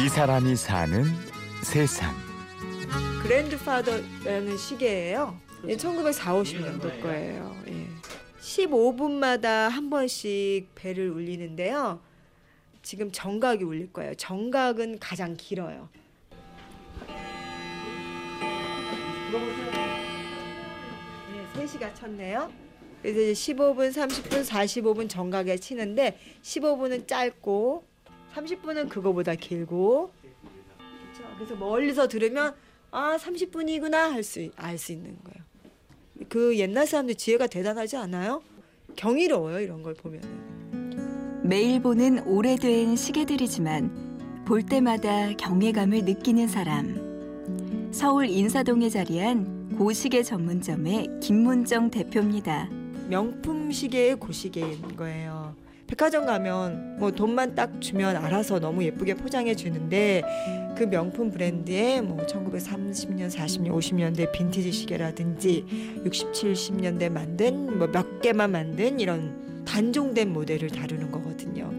이 사람이 사는 세상. 그랜드파더라는 시계예요. 1940~50년도 거예요. 예. 15분마다 한 번씩 벨을 울리는데요. 지금 정각이 울릴 거예요. 정각은 가장 길어요. 네, 3시가 쳤네요. 그래서 이제 15분, 30분, 45분 정각에 치는데 15분은 짧고 30분은 그거보다 길고. 그렇죠? 그래서 멀리서 들으면 아, 30분이구나 알 수 있는 거예요. 그 옛날 사람들 지혜가 대단하지 않아요? 경이로워요, 이런 걸 보면. 매일 보는 오래된 시계들이지만 볼 때마다 경외감을 느끼는 사람. 서울 인사동에 자리한 고시계 전문점의 김문정 대표입니다. 명품 시계의 고시계인 거예요. 백화점 가면 뭐 돈만 딱 주면 알아서 너무 예쁘게 포장해 주는데 그 명품 브랜드의 뭐 1930년, 40년, 50년대 빈티지 시계라든지 60, 70년대 만든 뭐 몇 개만 만든 이런 단종된 모델을 다루는 거거든요.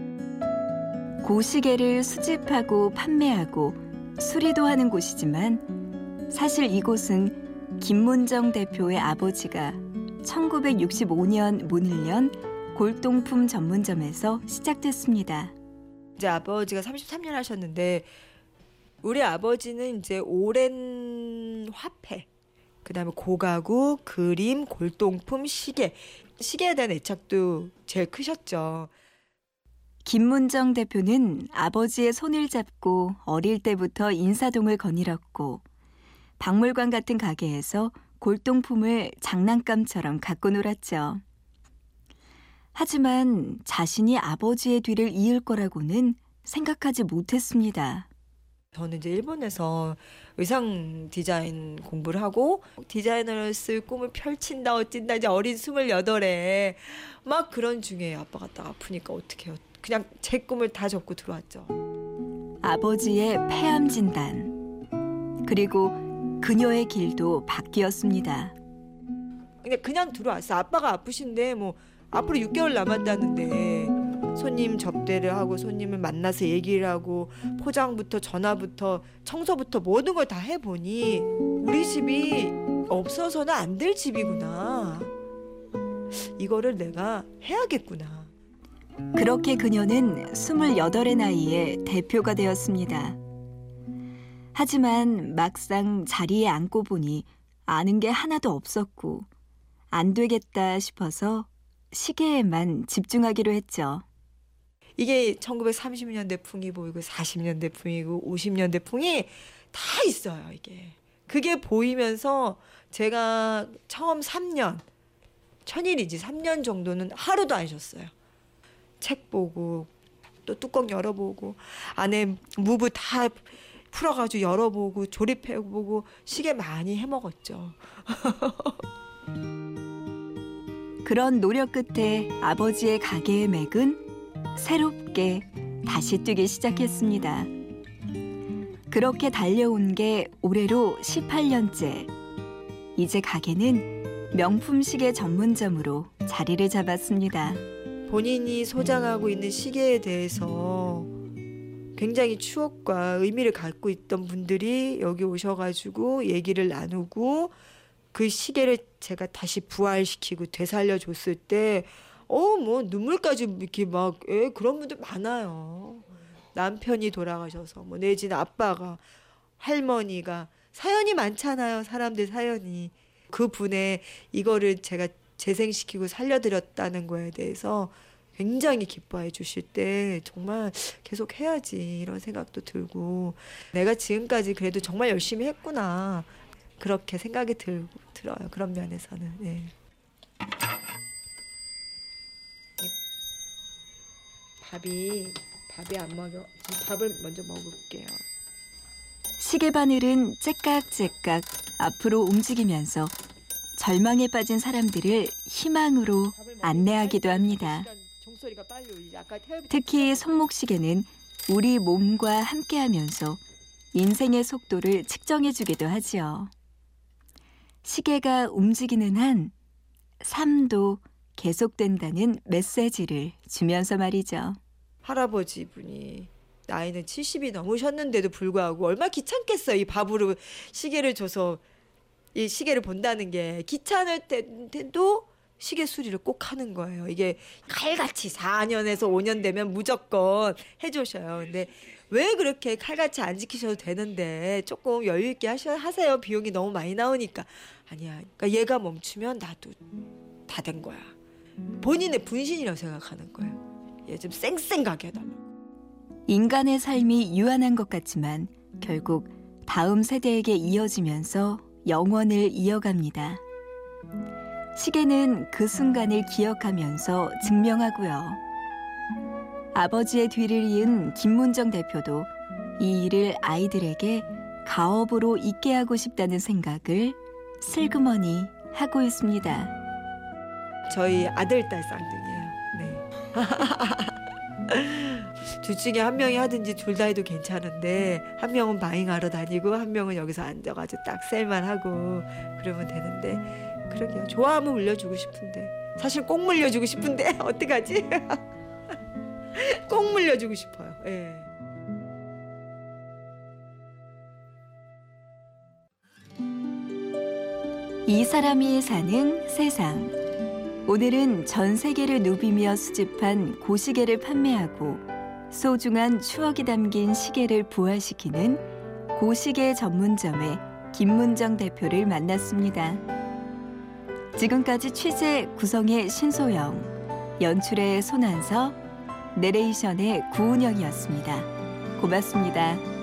고시계를 수집하고 판매하고 수리도 하는 곳이지만 사실 이곳은 김문정 대표의 아버지가 1965년 문을 연 골동품 전문점에서 시작됐습니다. 이제 아버지가 33년 하셨는데 우리 아버지는 이제 오랜 화폐, 그다음에 고가구, 그림, 골동품, 시계에 대한 애착도 제일 크셨죠. 김문정 대표는 아버지의 손을 잡고 어릴 때부터 인사동을 거닐었고 박물관 같은 가게에서 골동품을 장난감처럼 갖고 놀았죠. 하지만 자신이 아버지의 뒤를 이을 거라고는 생각하지 못했습니다. 저는 이제 일본에서 의상 디자인 공부를 하고 디자이너로서의 꿈을 펼친다 어쩐다 이제 어린 28에 막 그런 중에 아빠가 딱 아프니까 어떡해요. 그냥 제 꿈을 다 접고 들어왔죠. 아버지의 폐암 진단 그리고 그녀의 길도 바뀌었습니다. 그냥 들어왔어. 아빠가 아프신데 뭐 앞으로 6개월 남았다는데 손님 접대를 하고 손님을 만나서 얘기를 하고 포장부터 전화부터 청소부터 모든 걸 다 해보니 우리 집이 없어서는 안 될 집이구나. 이거를 내가 해야겠구나. 그렇게 그녀는 28의 나이에 대표가 되었습니다. 하지만 막상 자리에 앉고 보니 아는 게 하나도 없었고 안 되겠다 싶어서 시계에만 집중하기로 했죠. 이게 1930년대 풍이 보이고 40년대 풍이고 50년대 풍이 다 있어요. 이게 그게 보이면서 제가 처음 3년 천일이지 3년 정도는 하루도 안 쉬었어요. 책 보고 또 뚜껑 열어보고 안에 무브 다 풀어가지고 열어보고 조립해보고 시계 많이 해먹었죠. 그런 노력 끝에 아버지의 가게의 맥은 새롭게 다시 뛰기 시작했습니다. 그렇게 달려온 게 올해로 18년째. 이제 가게는 명품 시계 전문점으로 자리를 잡았습니다. 본인이 소장하고 있는 시계에 대해서 굉장히 추억과 의미를 갖고 있던 분들이 여기 오셔가지고 얘기를 나누고 그 시계를 제가 다시 부활시키고 되살려줬을 때 뭐 눈물까지 이렇게 막 그런 분들 많아요. 남편이 돌아가셔서 뭐 내지는 아빠가 할머니가 사연이 많잖아요. 사람들 사연이. 그분의 이거를 제가 재생시키고 살려드렸다는 거에 대해서 굉장히 기뻐해 주실 때 정말 계속 해야지 이런 생각도 들고 내가 지금까지 그래도 정말 열심히 했구나. 그렇게 생각이 들어요. 그런 면에서는. 네. 밥이 안 먹여. 밥을 먼저 먹을게요. 시계 바늘은 째깍째깍 앞으로 움직이면서 절망에 빠진 사람을 희망으로 안내하기도 합니다. 특히 손목시계는 우리 몸과 함께하면서 인생의 속도를 측정해주기도 하지요. 시계가 움직이는 한 삶도 계속된다는 메시지를 주면서 말이죠. 할아버지분이 나이는 70이 넘으셨는데도 불구하고 얼마나 귀찮겠어요. 이 밥으로 시계를 줘서 이 시계를 본다는 게. 귀찮을 때도 시계 수리를 꼭 하는 거예요. 이게 칼같이 4년에서 5년 되면 무조건 해주셔요. 근데 왜 그렇게 칼같이 안 지키셔도 되는데 조금 여유 있게 하세요. 비용이 너무 많이 나오니까. 아니야. 그러니까 얘가 멈추면 나도 다 된 거야. 본인의 분신이라고 생각하는 거예요. 얘 좀 쌩쌩하게 해달라고. 인간의 삶이 유한한 것 같지만 결국 다음 세대에게 이어지면서 영원을 이어갑니다. 시계는 그 순간을 기억하면서 증명하고요. 아버지의 뒤를 이은 김문정 대표도 이 일을 아이들에게 가업으로 잊게 하고 싶다는 생각을 슬그머니 하고 있습니다. 저희 아들, 딸 쌍둥이에요. 네. 둘 중에 한 명이 하든지 둘 다 해도 괜찮은데, 한 명은 바잉하러 다니고 한 명은 여기서 앉아가지고 딱 셀만 하고 그러면 되는데, 그러게요. 좋아하면 물려주고 싶은데, 사실 꼭 물려주고 싶은데 어떡하지? 꼭 물려주고 싶어요. 예. 이 사람이 사는 세상. 오늘은 전 세계를 누비며 수집한 고시계를 판매하고 소중한 추억이 담긴 시계를 부활시키는 고시계 전문점의 김문정 대표를 만났습니다. 지금까지 취재 구성의 신소영, 연출의 손한서, 내레이션의 구은영이었습니다. 고맙습니다.